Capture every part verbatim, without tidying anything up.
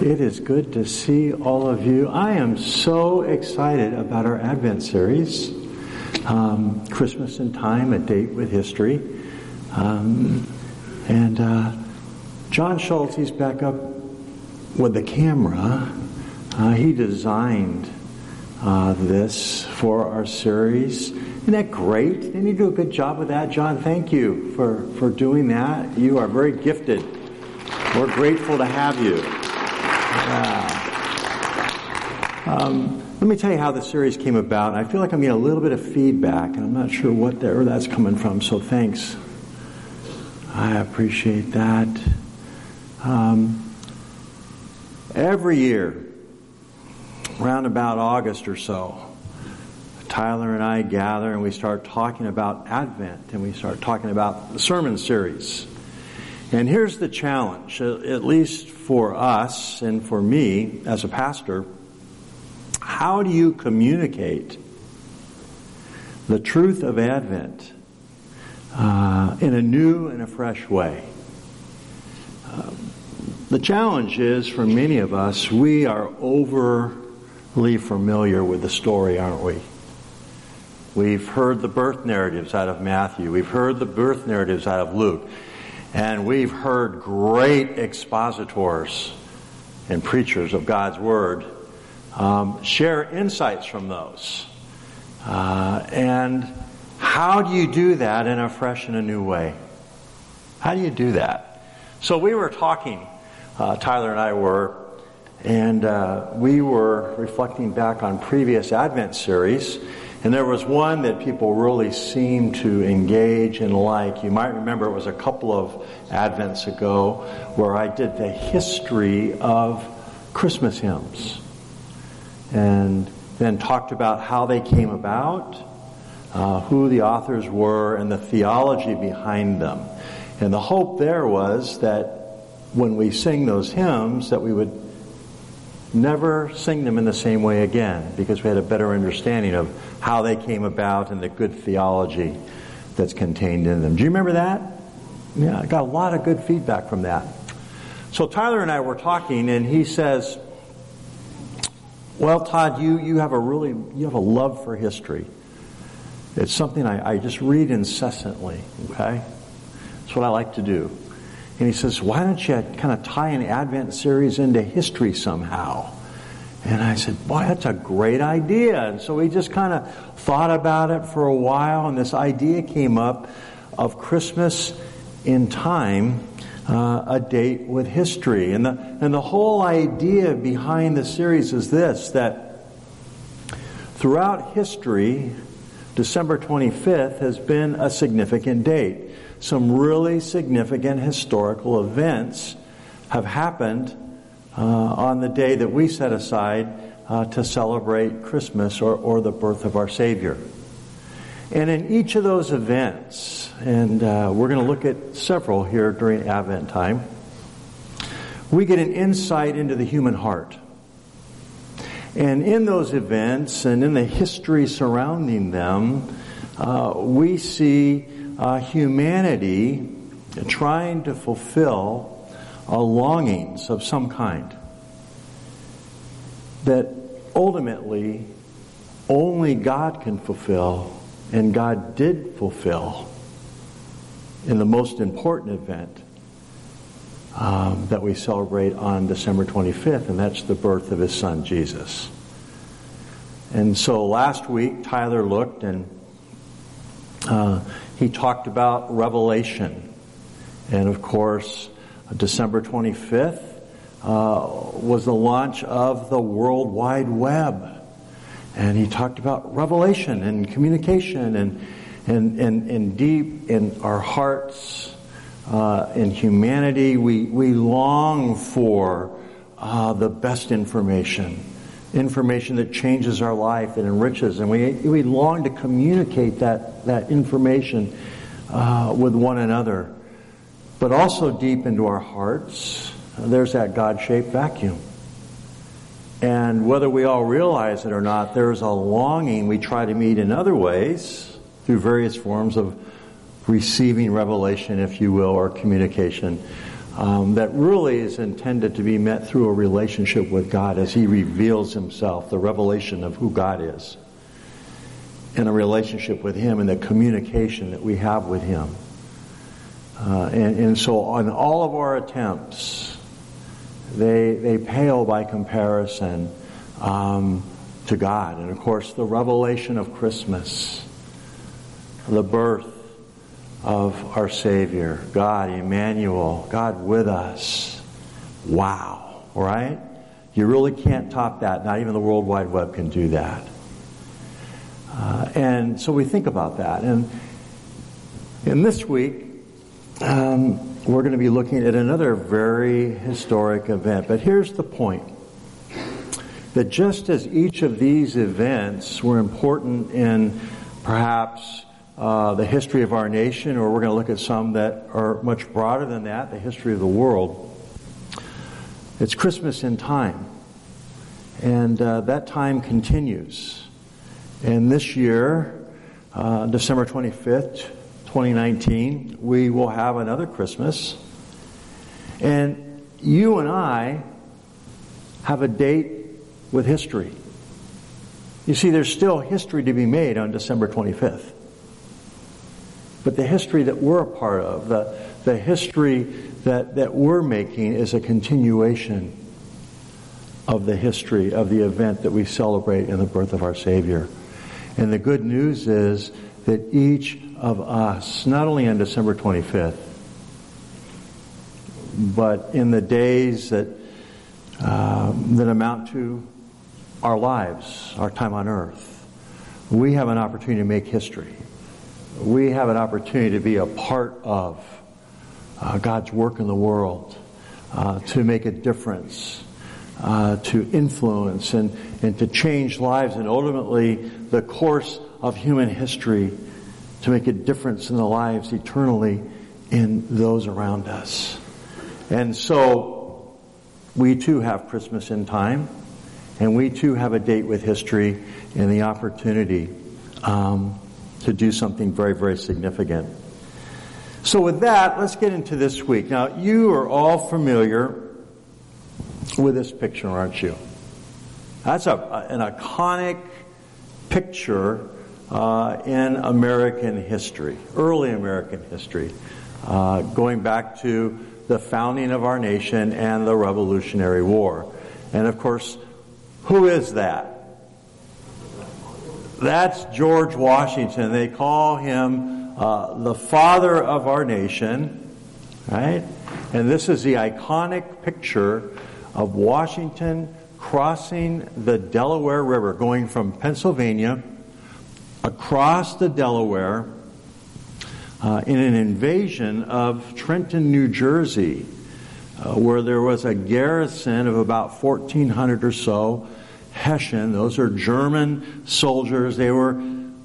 It is good to see all of you. I am so excited about our Advent series, um, Christmas in Time, A Date with History. Um, and uh, John Schultz, he's back up with the camera. Uh, he designed uh, this for our series. Isn't that great? Didn't you do a good job with that, John? Thank you for, for doing that. You are very gifted. We're grateful to have you. Yeah. Um, let me tell you how the series came about. I feel like I'm getting a little bit of feedback, and I'm not sure what the, where that's coming from, so thanks. I appreciate that. Um, every year, around about August or so, Tyler and I gather and we start talking about Advent, and we start talking about the sermon series. And here's the challenge, at least for us and for me as a pastor. How do you communicate the truth of Advent uh, in a new and a fresh way? Uh, the challenge is, for many of us, we are overly familiar with the story, aren't we? We've heard the birth narratives out of Matthew. We've heard the birth narratives out of Luke. And we've heard great expositors and preachers of God's Word um, share insights from those. Uh, and how do you do that in a fresh and a new way? How do you do that? So we were talking, uh, Tyler and I were, and uh, we were reflecting back on previous Advent series. And there was one that people really seemed to engage and like. You might remember it was a couple of Advents ago where I did the history of Christmas hymns. And then talked about how they came about, uh, who the authors were, and the theology behind them. And the hope there was that when we sing those hymns that we would never sing them in the same way again, because we had a better understanding of how they came about and the good theology that's contained in them. Do you remember that? Yeah, I got a lot of good feedback from that. So Tyler and I were talking, and he says, well, Todd, you, you have a really, you have a love for history. It's something I, I just read incessantly, okay? That's what I like to do. And he says, why don't you kind of tie an Advent series into history somehow? And I said, boy, that's a great idea. And so we just kind of thought about it for a while, and this idea came up of Christmas in Time, uh, a date with history. And the, and the whole idea behind the series is this, that throughout history, December twenty-fifth has been a significant date. Some really significant historical events have happened uh, on the day that we set aside uh, to celebrate Christmas or, or the birth of our Savior. And in each of those events, and uh, we're going to look at several here during Advent time, we get an insight into the human heart. And in those events and in the history surrounding them, uh, we see Uh, humanity trying to fulfill uh, longings of some kind that ultimately only God can fulfill, and God did fulfill in the most important event um, that we celebrate on December twenty-fifth, and that's the birth of His Son, Jesus. And so last week, Tyler looked and Uh, he talked about Revelation. And of course, December twenty-fifth uh, was the launch of the World Wide Web. And he talked about revelation and communication and, and, and, and deep in our hearts, uh, in humanity. We, we long for uh, the best information, information that changes our life and enriches. And we we long to communicate that, that information uh, with one another. But also deep into our hearts, there's that God-shaped vacuum. And whether we all realize it or not, there's a longing we try to meet in other ways through various forms of receiving revelation, if you will, or communication, um, that really is intended to be met through a relationship with God as He reveals Himself, the revelation of who God is, and a relationship with Him and the communication that we have with Him. Uh, and, and so on all of our attempts, they they pale by comparison um, to God. And of course, the revelation of Christmas, the birth of our Savior, God, Emmanuel, God with us. Wow, right? You really can't top that. Not even the World Wide Web can do that. Uh, and so we think about that. And, and this week, Um, we're going to be looking at another very historic event. But here's the point. That just as each of these events were important in perhaps uh, the history of our nation, or we're going to look at some that are much broader than that, the history of the world, it's Christmas in time. And uh, that time continues. And this year, uh, December twenty-fifth, twenty nineteen, we will have another Christmas. And you and I have a date with history. You see, there's still history to be made on December twenty-fifth. But the history that we're a part of, the, the history that, that we're making is a continuation of the history of the event that we celebrate in the birth of our Savior. And the good news is that each of us, not only on December twenty-fifth, but in the days that uh, that amount to our lives, our time on earth, we have an opportunity to make history. We have an opportunity to be a part of uh, God's work in the world, uh, to make a difference, uh, to influence and, and to change lives, and ultimately the course of human history, to make a difference in the lives eternally in those around us. And so we too have Christmas in time, and we too have a date with history and the opportunity um, to do something very, very significant. So with that, let's get into this week. Now, you are all familiar with this picture, aren't you? That's a, an iconic picture Uh, in American history, early American history, uh, going back to the founding of our nation and the Revolutionary War. And of course, who is that? That's George Washington. They call him uh, the father of our nation, right? And this is the iconic picture of Washington crossing the Delaware River, going from Pennsylvania across the Delaware uh, in an invasion of Trenton, New Jersey, uh, where there was a garrison of about fourteen hundred or so Hessian. Those are German soldiers. They were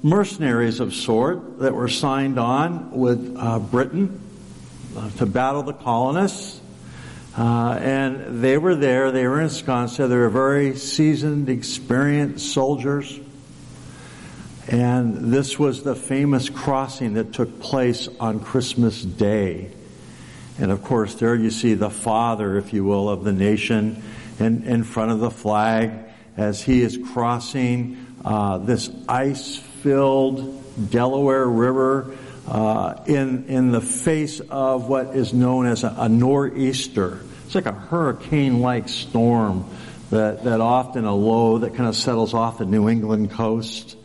mercenaries of sort that were signed on with uh, Britain uh, to battle the colonists. Uh, and they were there. They were ensconced. They were very seasoned, experienced soldiers. And this was the famous crossing that took place on Christmas Day. And of course, there you see the father, if you will, of the nation in, in front of the flag as he is crossing uh, this ice-filled Delaware River uh, in, in the face of what is known as a, a nor'easter. It's like a hurricane-like storm that, that often a low that kind of settles off the New England coast.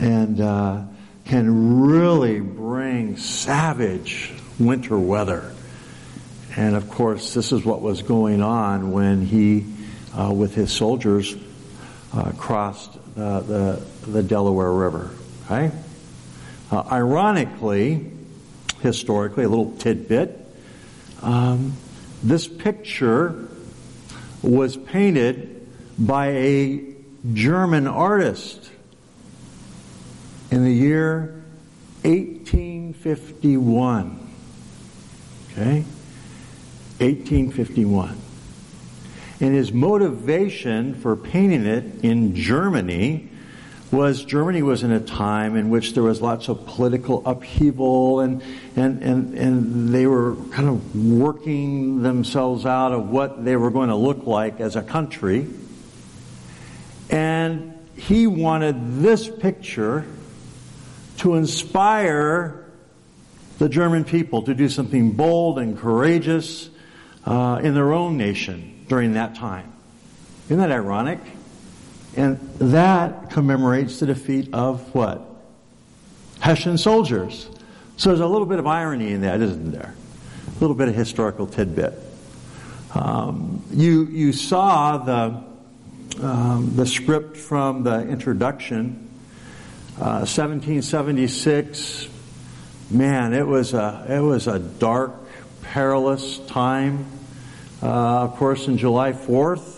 And uh, can really bring savage winter weather. And of course, this is what was going on when he, uh, with his soldiers, uh, crossed uh, the the Delaware River. Okay? Uh, ironically, historically, a little tidbit. Um, this picture was painted by a German artist in the year eighteen fifty-one. Okay? eighteen fifty-one. And his motivation for painting it in Germany was Germany was in a time in which there was lots of political upheaval, and and, and and they were kind of working themselves out of what they were going to look like as a country. And he wanted this picture to inspire the German people to do something bold and courageous uh, in their own nation during that time. Isn't that ironic? And that commemorates the defeat of what? Hessian soldiers. So there's a little bit of irony in that, isn't there? A little bit of historical tidbit. Um, you you saw the um, the script from the introduction, uh, seventeen seventy-six. Man, it was a it was a dark, perilous time. Uh, of course, in July fourth.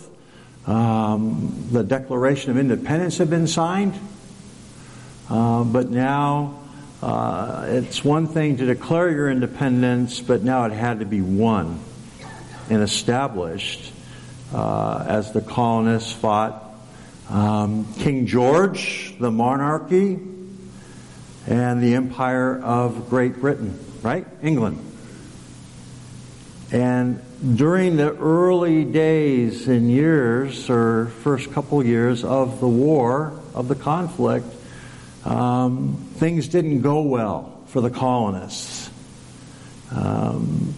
Um, the Declaration of Independence had been signed, uh, but now uh, it's one thing to declare your independence, but now it had to be won and established uh, as the colonists fought um, King George, the monarchy, and the Empire of Great Britain, right? England. And during the early days and years, or first couple years of the war, of the conflict, um, things didn't go well for the colonists. Um,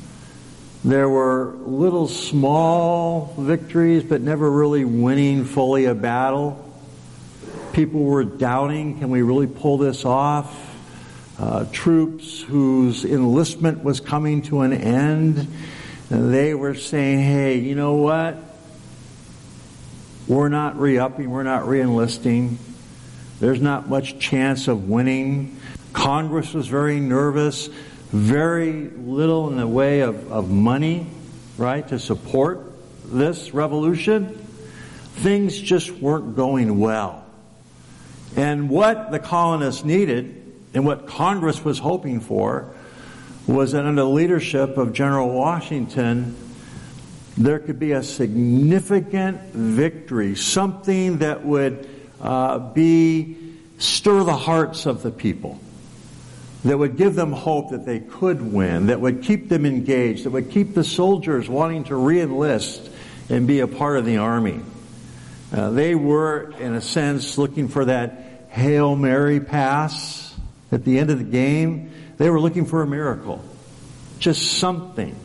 there were little small victories, but never really winning fully a battle. People were doubting, can we really pull this off? Uh, troops whose enlistment was coming to an end, and they were saying, hey, you know what? We're not re-upping. We're not re-enlisting. There's not much chance of winning. Congress was very nervous. Very little in the way of, of money, right, to support this revolution. Things just weren't going well. And what the colonists needed and what Congress was hoping for was that under the leadership of General Washington, there could be a significant victory, something that would uh, be stir the hearts of the people, that would give them hope that they could win, that would keep them engaged, that would keep the soldiers wanting to re-enlist and be a part of the army. Uh, they were, in a sense, looking for that Hail Mary pass at the end of the game. They were looking for a miracle, just something.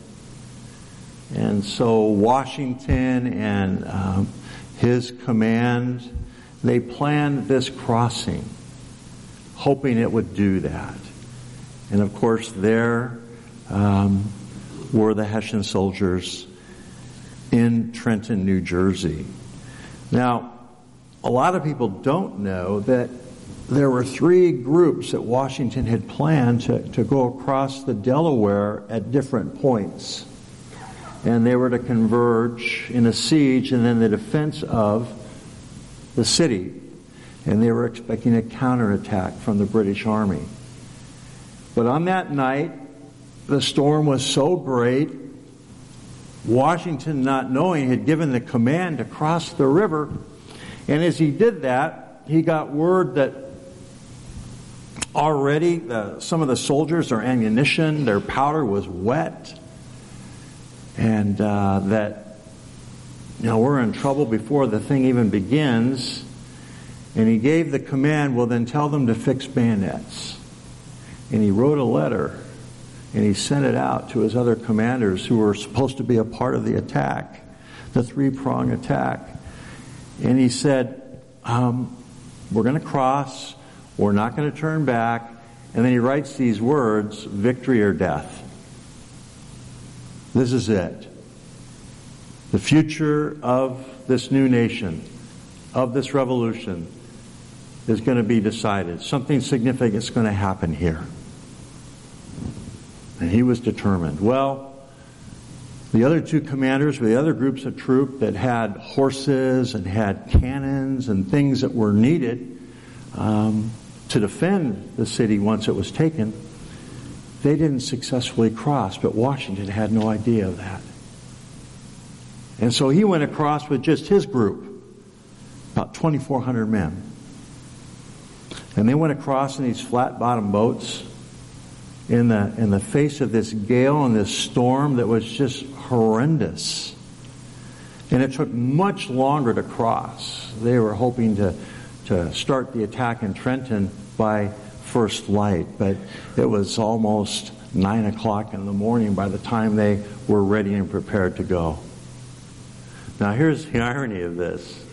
And so Washington and um, his command, they planned this crossing, hoping it would do that. And of course, there um, were the Hessian soldiers in Trenton, New Jersey. Now, a lot of people don't know that there were three groups that Washington had planned to, to go across the Delaware at different points. And they were to converge in a siege and then the defense of the city. And they were expecting a counterattack from the British Army. But on that night, the storm was so great, Washington, not knowing, had given the command to cross the river. And as he did that, he got word that already, uh, some of the soldiers, their ammunition, their powder was wet, and uh, that, you know, we're in trouble before the thing even begins. And he gave the command, well, then tell them to fix bayonets. And he wrote a letter, and he sent it out to his other commanders who were supposed to be a part of the attack, the three-prong attack. And he said, um, we're going to cross. We're not going to turn back. And then he writes these words, victory or death. This is it. The future of this new nation, of this revolution, is going to be decided. Something significant is going to happen here. And he was determined. Well, The other two commanders were the other groups of troop that had horses and had cannons and things that were needed um, to defend the city once it was taken. They didn't successfully cross, but Washington had no idea of that. And so he went across with just his group, about twenty-four hundred men. And they went across in these flat-bottom boats in the in the face of this gale and this storm that was just horrendous. And it took much longer to cross. They were hoping to, to start the attack in Trenton by first light, but it was almost nine o'clock in the morning by the time they were ready and prepared to go. Now here's the irony of this.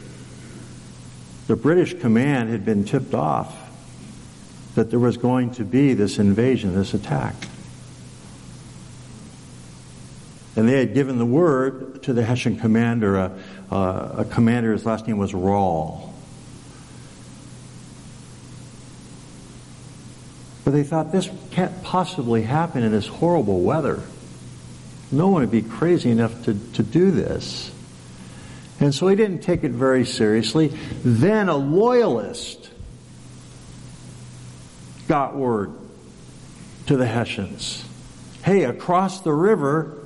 The British command had been tipped off that there was going to be this invasion, this attack. And they had given the word to the Hessian commander, a, a, a commander, his last name was Rawl. But they thought, this can't possibly happen in this horrible weather. No one would be crazy enough to, to do this. And so he didn't take it very seriously. Then a loyalist got word to the Hessians. Hey, across the river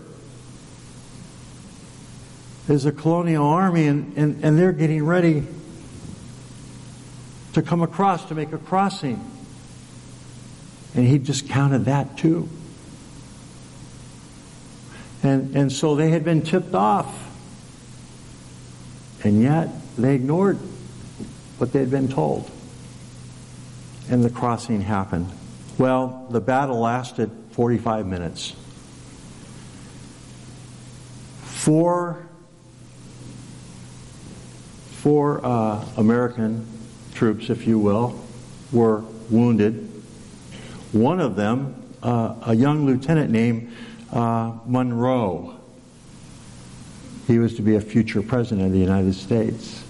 is a colonial army, and, and, and they're getting ready to come across, to make a crossing. And he discounted that too. And, and so they had been tipped off. And yet, they ignored what they had been told. And the crossing happened. Well, the battle lasted forty-five minutes. Four, four uh, American troops, if you will, were wounded. One of them, uh, a young lieutenant named uh, Monroe. He was to be a future president of the United States.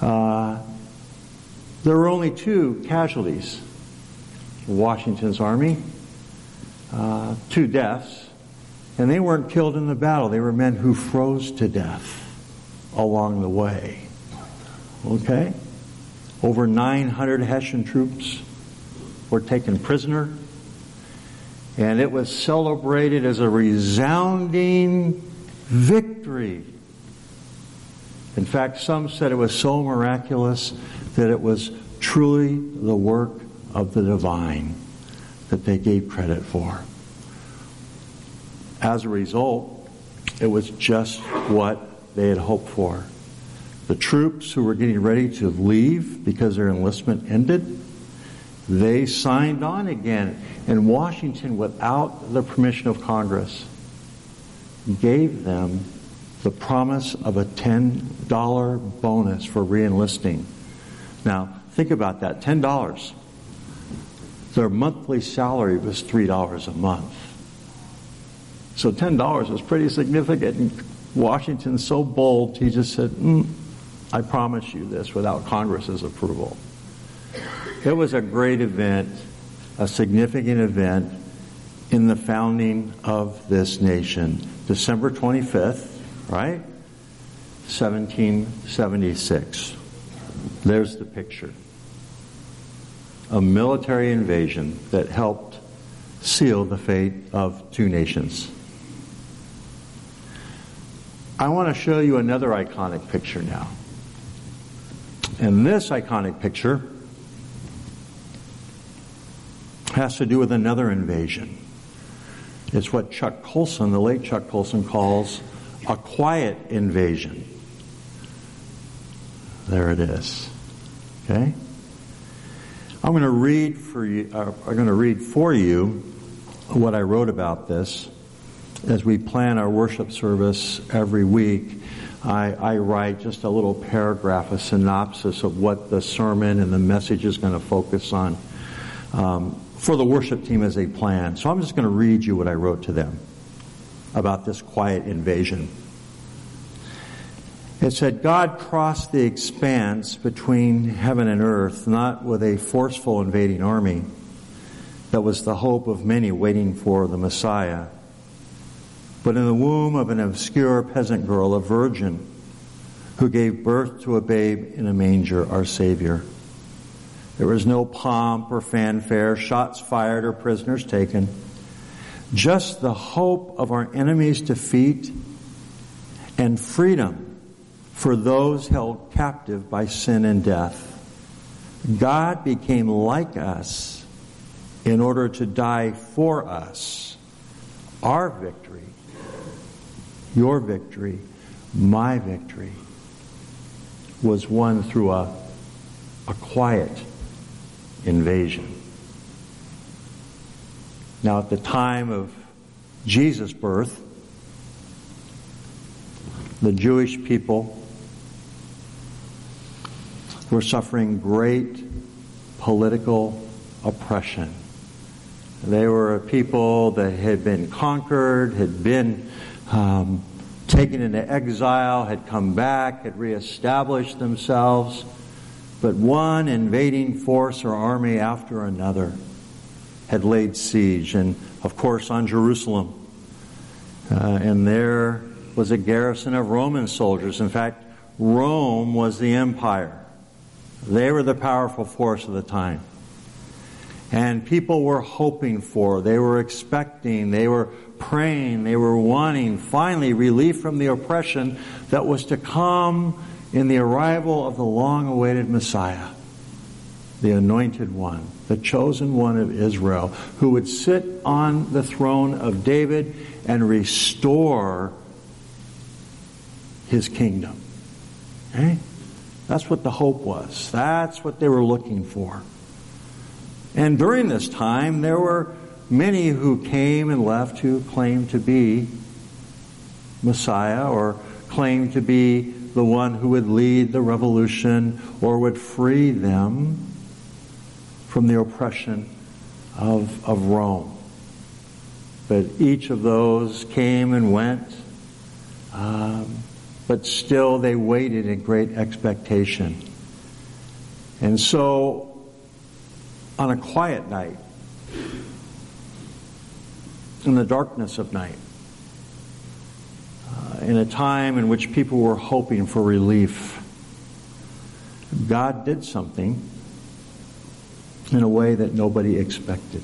Uh, there were only two casualties. Washington's army, uh, two deaths, and they weren't killed in the battle. They were men who froze to death along the way. Okay? Over nine hundred Hessian troops were taken prisoner, and it was celebrated as a resounding victory. In fact, some said it was so miraculous that it was truly the work of the divine that they gave credit for. As a result, it was just what they had hoped for. The troops who were getting ready to leave because their enlistment ended, they signed on again. And Washington, without the permission of Congress, gave them the promise of a ten dollars bonus for re-enlisting. Now, think about that, ten dollars. Their monthly salary was three dollars a month. So ten dollars was pretty significant. And Washington's so bold, he just said, mm, I promise you this without Congress's approval. It was a great event, a significant event in the founding of this nation. December twenty-fifth, right? seventeen seventy-six. There's the picture. A military invasion that helped seal the fate of two nations. I want to show you another iconic picture now. And this iconic picture has to do with another invasion. It's what Chuck Colson, the late Chuck Colson, calls a quiet invasion. There it is. Okay? I'm going to read for you. Uh, I'm going to read for you what I wrote about this. As we plan our worship service every week, I, I write just a little paragraph, a synopsis of what the sermon and the message is going to focus on. Um, for the worship team as they plan. So I'm just going to read you what I wrote to them about this quiet invasion. It said, God crossed the expanse between heaven and earth, not with a forceful invading army that was the hope of many waiting for the Messiah, but in the womb of an obscure peasant girl, a virgin, who gave birth to a babe in a manger, our Savior. There was no pomp or fanfare, shots fired or prisoners taken. Just the hope of our enemies' defeat and freedom for those held captive by sin and death. God became like us in order to die for us. Our victory, your victory, my victory, was won through a, a quiet invasion. Now, at the time of Jesus' birth, the Jewish people were suffering great political oppression. They were a people that had been conquered, had been um, taken into exile, had come back, had reestablished themselves, but one invading force or army after another had laid siege, and of course on Jerusalem. Uh, and there was a garrison of Roman soldiers. In fact, Rome was the empire. They were the powerful force of the time. And people were hoping for, they were expecting, they were praying, they were wanting, finally, relief from the oppression that was to come in the arrival of the long-awaited Messiah, the Anointed One, the Chosen One of Israel, who would sit on the throne of David and restore his kingdom. Okay? That's what the hope was. That's what they were looking for. And during this time, there were many who came and left who claimed to be Messiah, or claimed to be the one who would lead the revolution or would free them from the oppression of, of Rome. But each of those came and went, um, but still they waited in great expectation. And so, on a quiet night, in the darkness of night, uh, in a time in which people were hoping for relief, God did something in a way that nobody expected.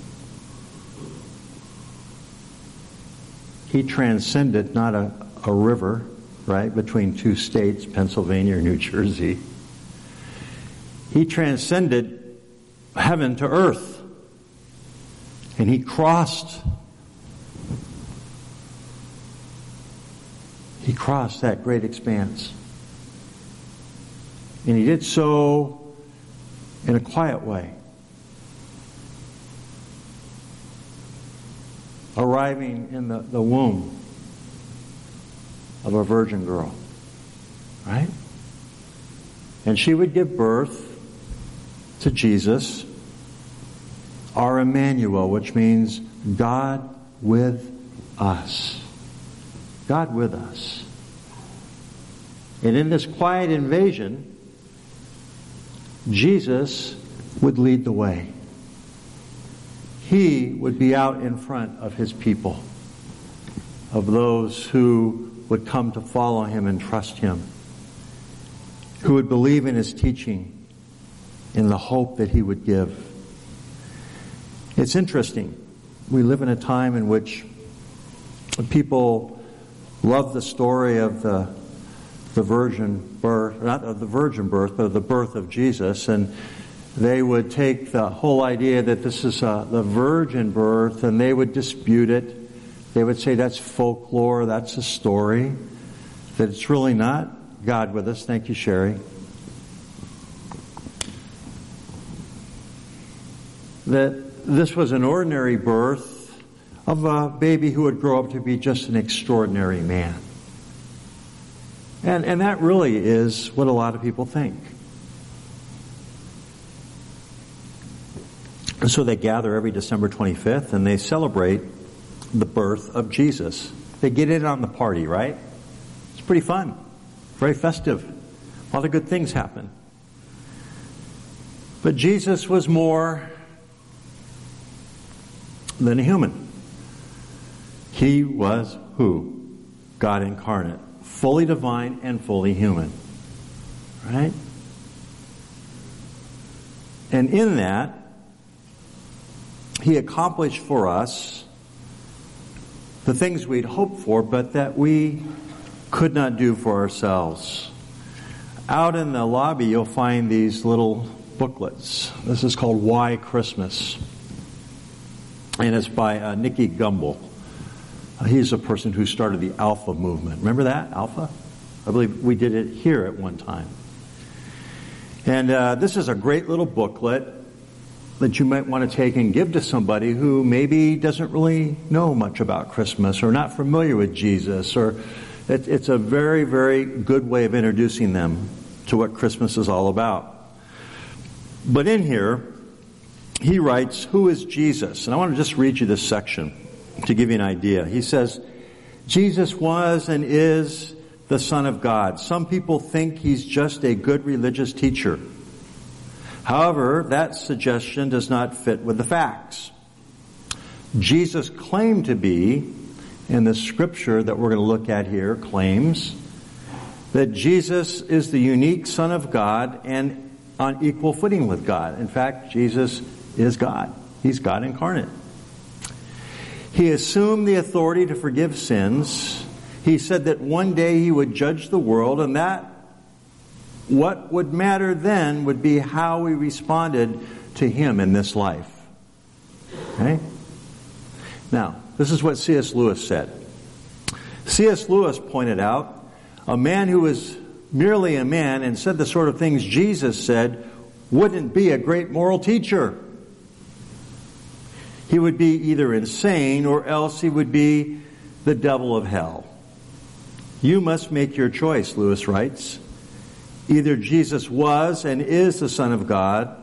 He transcended not a, a river, right, between two states, Pennsylvania or New Jersey. He transcended heaven to earth, and he crossed he crossed that great expanse, and he did so in a quiet way, arriving in the, the womb of a virgin girl, right? And she would give birth to Jesus, our Emmanuel, which means God with us. God with us. And in this quiet invasion, Jesus would lead the way. He would be out in front of his people, of those who would come to follow him and trust him, who would believe in his teaching, in the hope that he would give. It's interesting. We live in a time in which people love the story of the the virgin birth, not of the virgin birth, but of the birth of Jesus, and they would take the whole idea that this is a, the virgin birth, and they would dispute it. They would say that's folklore, that's a story, that it's really not God with us. Thank you, Sherry. That this was an ordinary birth of a baby who would grow up to be just an extraordinary man. And and that really is what a lot of people think. And so they gather every December twenty-fifth and they celebrate the birth of Jesus. They get in on the party, right? It's pretty fun, very festive. A lot of good things happen. But Jesus was more than a human. He was who? God incarnate, fully divine and fully human. Right? And in that, he accomplished for us the things we'd hoped for, but that we could not do for ourselves. Out in the lobby, you'll find these little booklets. This is called Why Christmas. And it's by uh, Nicky Gumbel. Uh, he's a person who started the Alpha Movement. Remember that, Alpha? I believe we did it here at one time. And uh, this is a great little booklet that you might want to take and give to somebody who maybe doesn't really know much about Christmas or not familiar with Jesus. Or it, it's a very, very good way of introducing them to what Christmas is all about. But in here, he writes, who is Jesus? And I want to just read you this section to give you an idea. He says, Jesus was and is the Son of God. Some people think he's just a good religious teacher. However, that suggestion does not fit with the facts. Jesus claimed to be, and the scripture that we're going to look at here claims, that Jesus is the unique Son of God and on equal footing with God. In fact, Jesus is God. He's God incarnate. He assumed the authority to forgive sins. He said that one day he would judge the world, and that what would matter then would be how we responded to him in this life. Okay? Now, this is what C S. Lewis said. C S. Lewis pointed out, a man who was merely a man and said the sort of things Jesus said wouldn't be a great moral teacher. He would be either insane or else he would be the devil of hell. You must make your choice, Lewis writes. Either Jesus was and is the Son of God,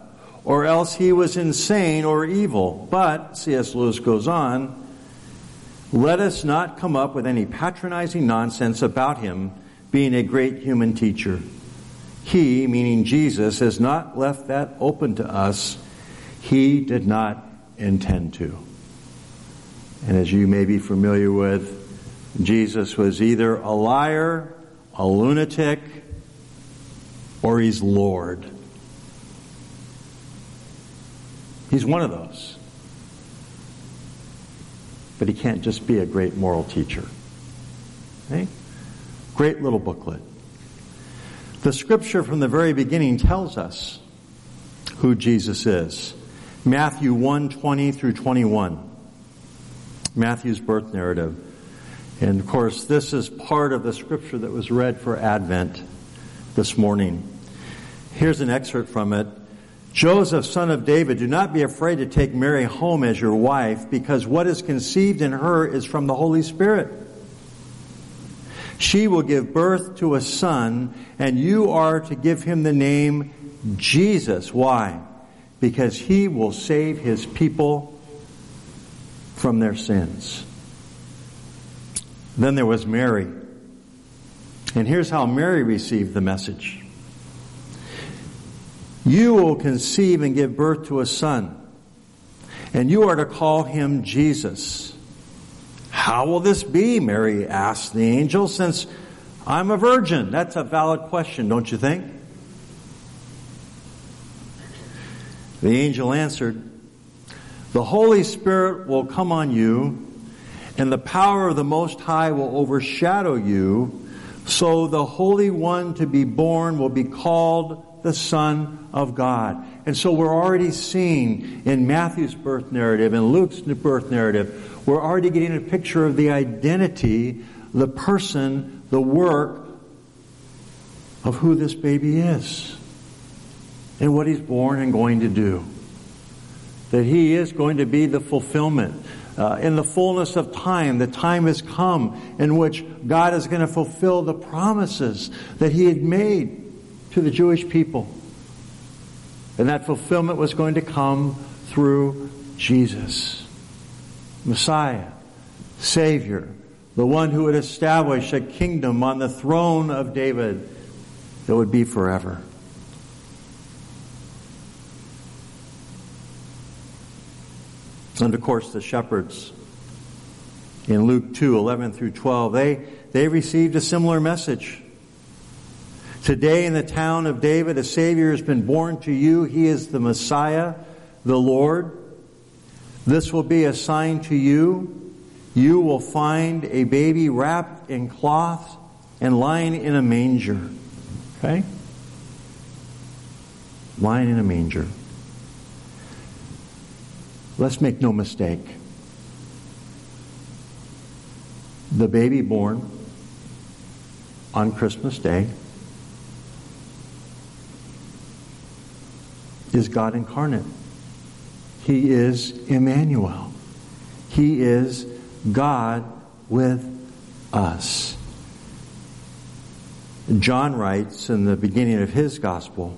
or else he was insane or evil. But, C S. Lewis goes on, let us not come up with any patronizing nonsense about him being a great human teacher. He, meaning Jesus, has not left that open to us. He did not intend to. And as you may be familiar with, Jesus was either a liar, a lunatic, or he's Lord. He's one of those. But he can't just be a great moral teacher. Okay? Great little booklet. The scripture from the very beginning tells us who Jesus is. Matthew one twenty through twenty-one. Matthew's birth narrative. And of course, this is part of the scripture that was read for Advent this morning. Here's an excerpt from it. Joseph, son of David, do not be afraid to take Mary home as your wife, because what is conceived in her is from the Holy Spirit. She will give birth to a son, and you are to give him the name Jesus. Why? Because he will save his people from their sins. Then there was Mary. And here's how Mary received the message. You will conceive and give birth to a son, and you are to call him Jesus. How will this be, Mary asked the angel, since I'm a virgin? That's a valid question, don't you think? The angel answered, the Holy Spirit will come on you, and the power of the Most High will overshadow you. So the Holy One to be born will be called the Son of God. And so we're already seeing in Matthew's birth narrative and Luke's birth narrative, we're already getting a picture of the identity, the person, the work of who this baby is and what he's born and going to do. That he is going to be the fulfillment. Uh, in the fullness of time, the time has come in which God is going to fulfill the promises that he had made to the Jewish people. And that fulfillment was going to come through Jesus, Messiah, Savior, the one who would establish a kingdom on the throne of David that would be forever. And, of course, the shepherds in Luke two, eleven through twelve, they, they received a similar message. Today in the town of David, a Savior has been born to you. He is the Messiah, the Lord. This will be a sign to you. You will find a baby wrapped in cloth and lying in a manger. Okay? Lying in a manger. Let's make no mistake. The baby born on Christmas Day is God incarnate. He is Emmanuel. He is God with us. John writes in the beginning of his gospel,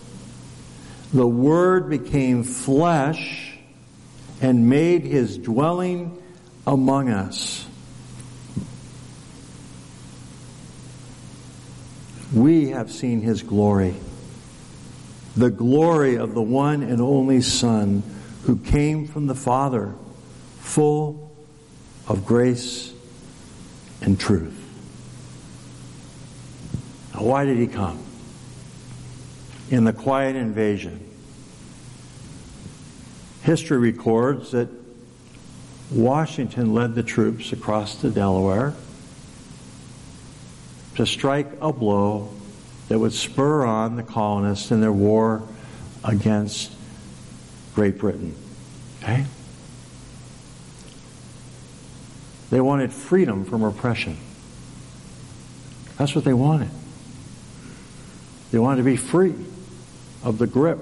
The Word became flesh and made his dwelling among us. We have seen his glory, the glory of the one and only Son who came from the Father, full of grace and truth. Now, why did he come? In the quiet invasion, history records that Washington led the troops across the Delaware to strike a blow that would spur on the colonists in their war against Great Britain. Okay? They wanted freedom from oppression. That's what they wanted. They wanted to be free of the grip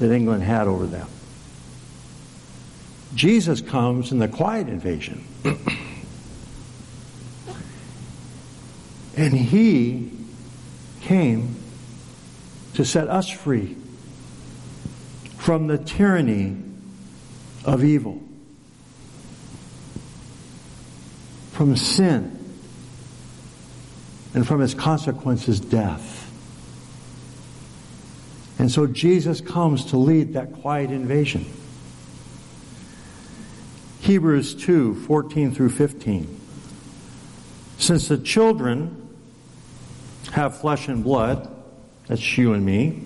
that England had over them. Jesus comes in the quiet invasion. And he came to set us free from the tyranny of evil, from sin, and from its consequences, death. And so Jesus comes to lead that quiet invasion. Hebrews two, fourteen through fifteen. Since the children have flesh and blood, that's you and me,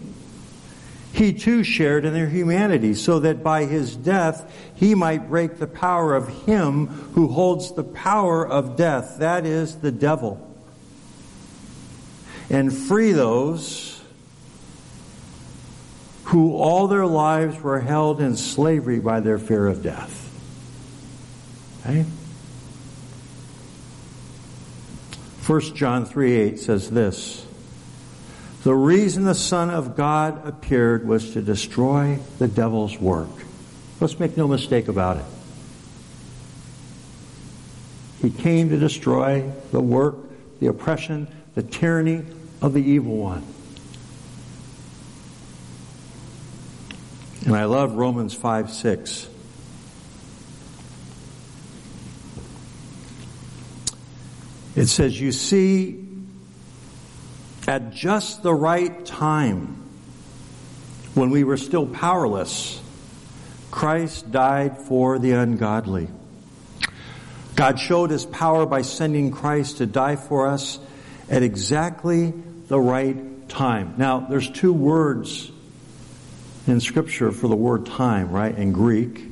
he too shared in their humanity, so that by his death he might break the power of him who holds the power of death, that is, the devil, and free those who all their lives were held in slavery by their fear of death. Okay? First John three eight says this, the reason the Son of God appeared was to destroy the devil's work. Let's make no mistake about it. He came to destroy the work, the oppression, the tyranny of the evil one. And I love Romans five six. It says, you see, at just the right time, when we were still powerless, Christ died for the ungodly. God showed his power by sending Christ to die for us at exactly the right time. Now, there's two words in Scripture for the word time, right? In Greek,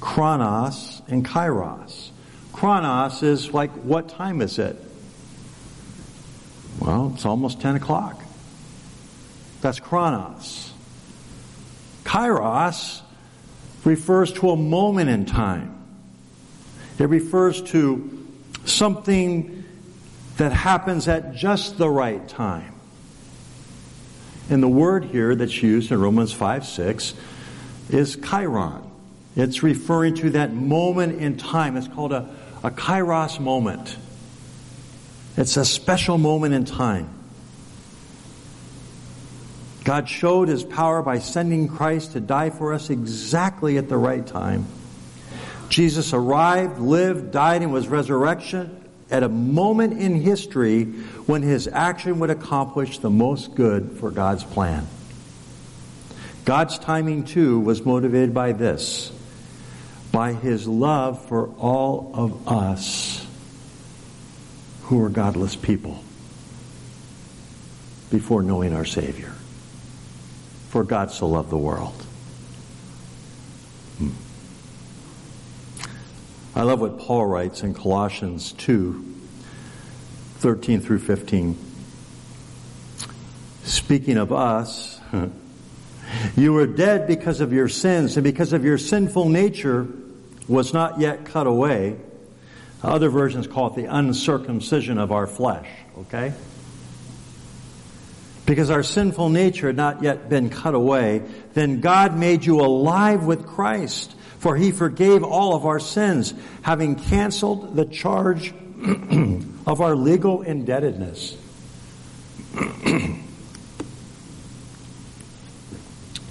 chronos and kairos. Chronos is like, what time is it? Well, it's almost ten o'clock. That's chronos. Kairos refers to a moment in time. It refers to something that happens at just the right time. And the word here that's used in Romans five six is kairos. It's referring to that moment in time. It's called a, a kairos moment. It's a special moment in time. God showed his power by sending Christ to die for us exactly at the right time. Jesus arrived, lived, died, and was resurrection at a moment in history when his action would accomplish the most good for God's plan. God's timing, too, was motivated by this, by his love for all of us who were godless people before knowing our Savior. For God so loved the world. Hmm. I love what Paul writes in Colossians two, thirteen through fifteen. Speaking of us, you were dead because of your sins, and because of your sinful nature was not yet cut away. Other versions call it the uncircumcision of our flesh, okay? Because our sinful nature had not yet been cut away, then God made you alive with Christ. For he forgave all of our sins, having canceled the charge of our legal indebtedness.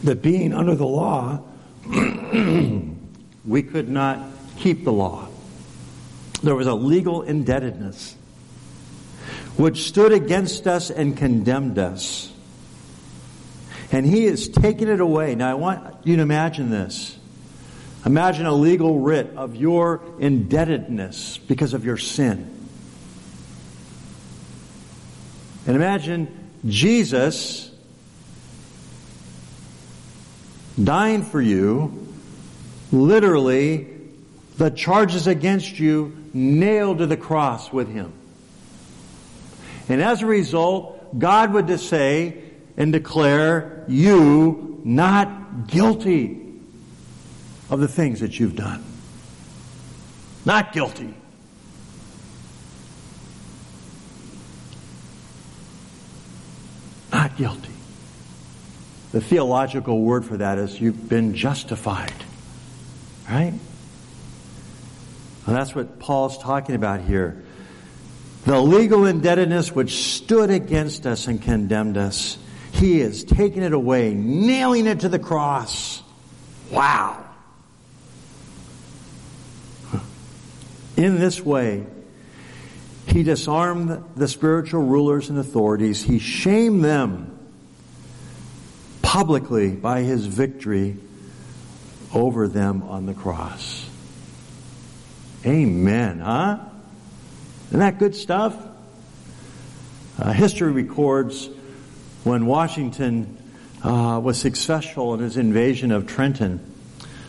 That being under the law, we could not keep the law. There was a legal indebtedness which stood against us and condemned us. And he has taken it away. Now I want you to imagine this. Imagine a legal writ of your indebtedness because of your sin. And imagine Jesus dying for you, literally the charges against you nailed to the cross with him. And as a result, God would say and declare you not guilty of the things that you've done. Not guilty. Not guilty. The theological word for that is you've been justified. Right? And that's what Paul's talking about here. The legal indebtedness which stood against us and condemned us, he has taken it away, nailing it to the cross. Wow. In this way, he disarmed the spiritual rulers and authorities. He shamed them publicly by his victory over them on the cross. Amen, huh? Isn't that good stuff? Uh, history records when Washington uh, was successful in his invasion of Trenton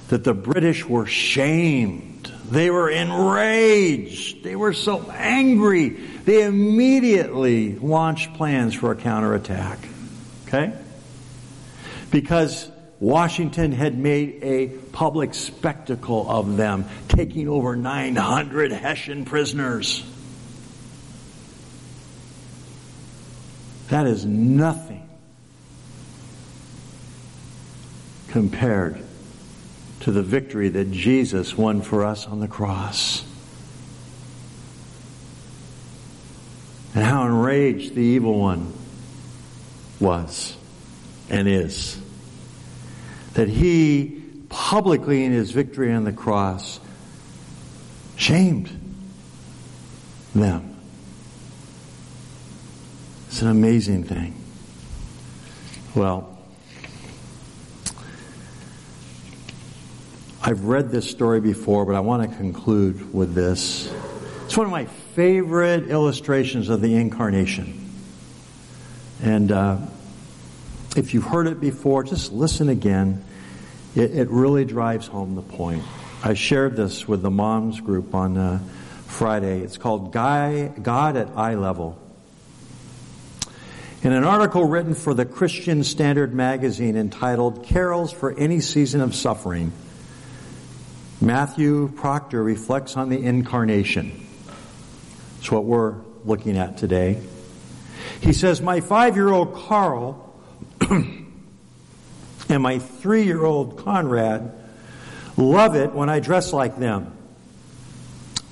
that the British were shamed. They were enraged. They were so angry. They immediately launched plans for a counterattack. Okay? Because Washington had made a public spectacle of them, taking over nine hundred Hessian prisoners. That is nothing compared to the victory that Jesus won for us on the cross. And how enraged the evil one was and is. That he publicly in his victory on the cross shamed them. It's an amazing thing. Well, I've read this story before, but I want to conclude with this. It's one of my favorite illustrations of the incarnation. And uh, if you've heard it before, just listen again. It, it really drives home the point. I shared this with the moms group on uh, Friday. It's called God at Eye Level. In an article written for the Christian Standard magazine entitled Carols for Any Season of Suffering, Matthew Proctor reflects on the incarnation. That's what we're looking at today. He says, my five-year-old Carl and my three-year-old Conrad love it when I dress like them.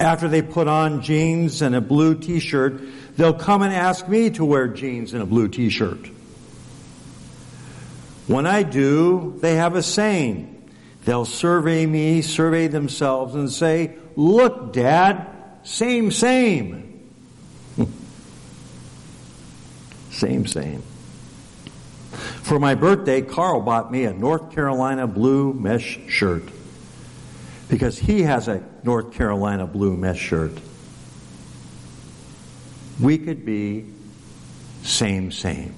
After they put on jeans and a blue t-shirt, They'll come and ask me to wear jeans and a blue t-shirt. When I do, they have a saying. They'll survey me, survey themselves, and say, "Look, Dad, same, same." Same, same. For my birthday, Carl bought me a North Carolina blue mesh shirt because he has a North Carolina blue mesh shirt. We could be same, same.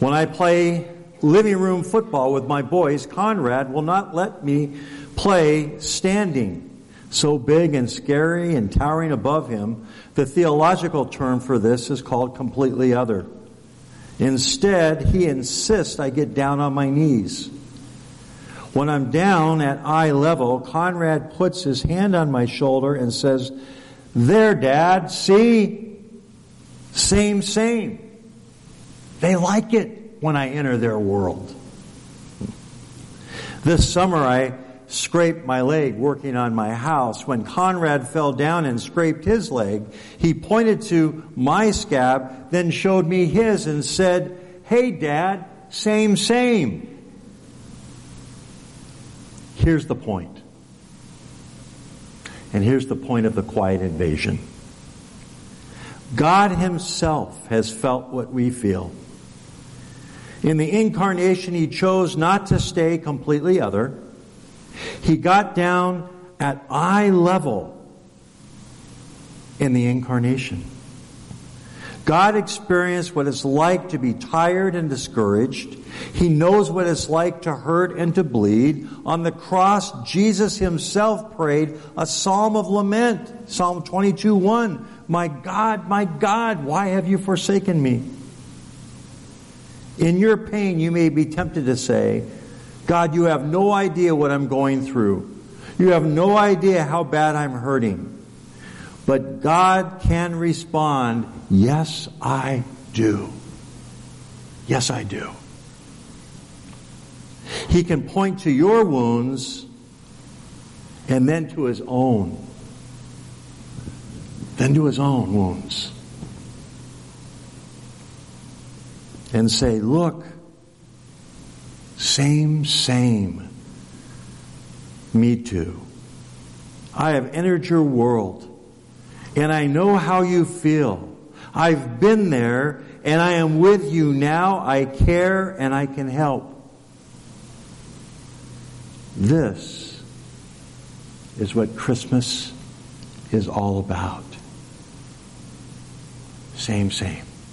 When I play living room football with my boys, Conrad will not let me play standing. So big and scary and towering above him, the theological term for this is called completely other. Instead, he insists I get down on my knees. When I'm down at eye level, Conrad puts his hand on my shoulder and says, "There, Dad, see? Same, same." They like it when I enter their world. This summer I scraped my leg working on my house. When Conrad fell down and scraped his leg, he pointed to my scab, then showed me his and said, "Hey, Dad, same, same." Here's the point. And here's the point of the quiet invasion. God himself has felt what we feel. In the incarnation, he chose not to stay completely other. He got down at eye level in the incarnation. God experienced what it's like to be tired and discouraged. He knows what it's like to hurt and to bleed. On the cross, Jesus himself prayed a psalm of lament, Psalm twenty-two one, "My God, my God, why have you forsaken me?" In your pain, you may be tempted to say, "God, you have no idea what I'm going through. You have no idea how bad I'm hurting." But God can respond, "Yes, I do. Yes, I do." He can point to your wounds and then to his own. Then to his own wounds. And say, "Look, same, same. Me too. I have entered your world, and I know how you feel. I've been there, and I am with you now. I care, and I can help." This is what Christmas is all about. Same, same.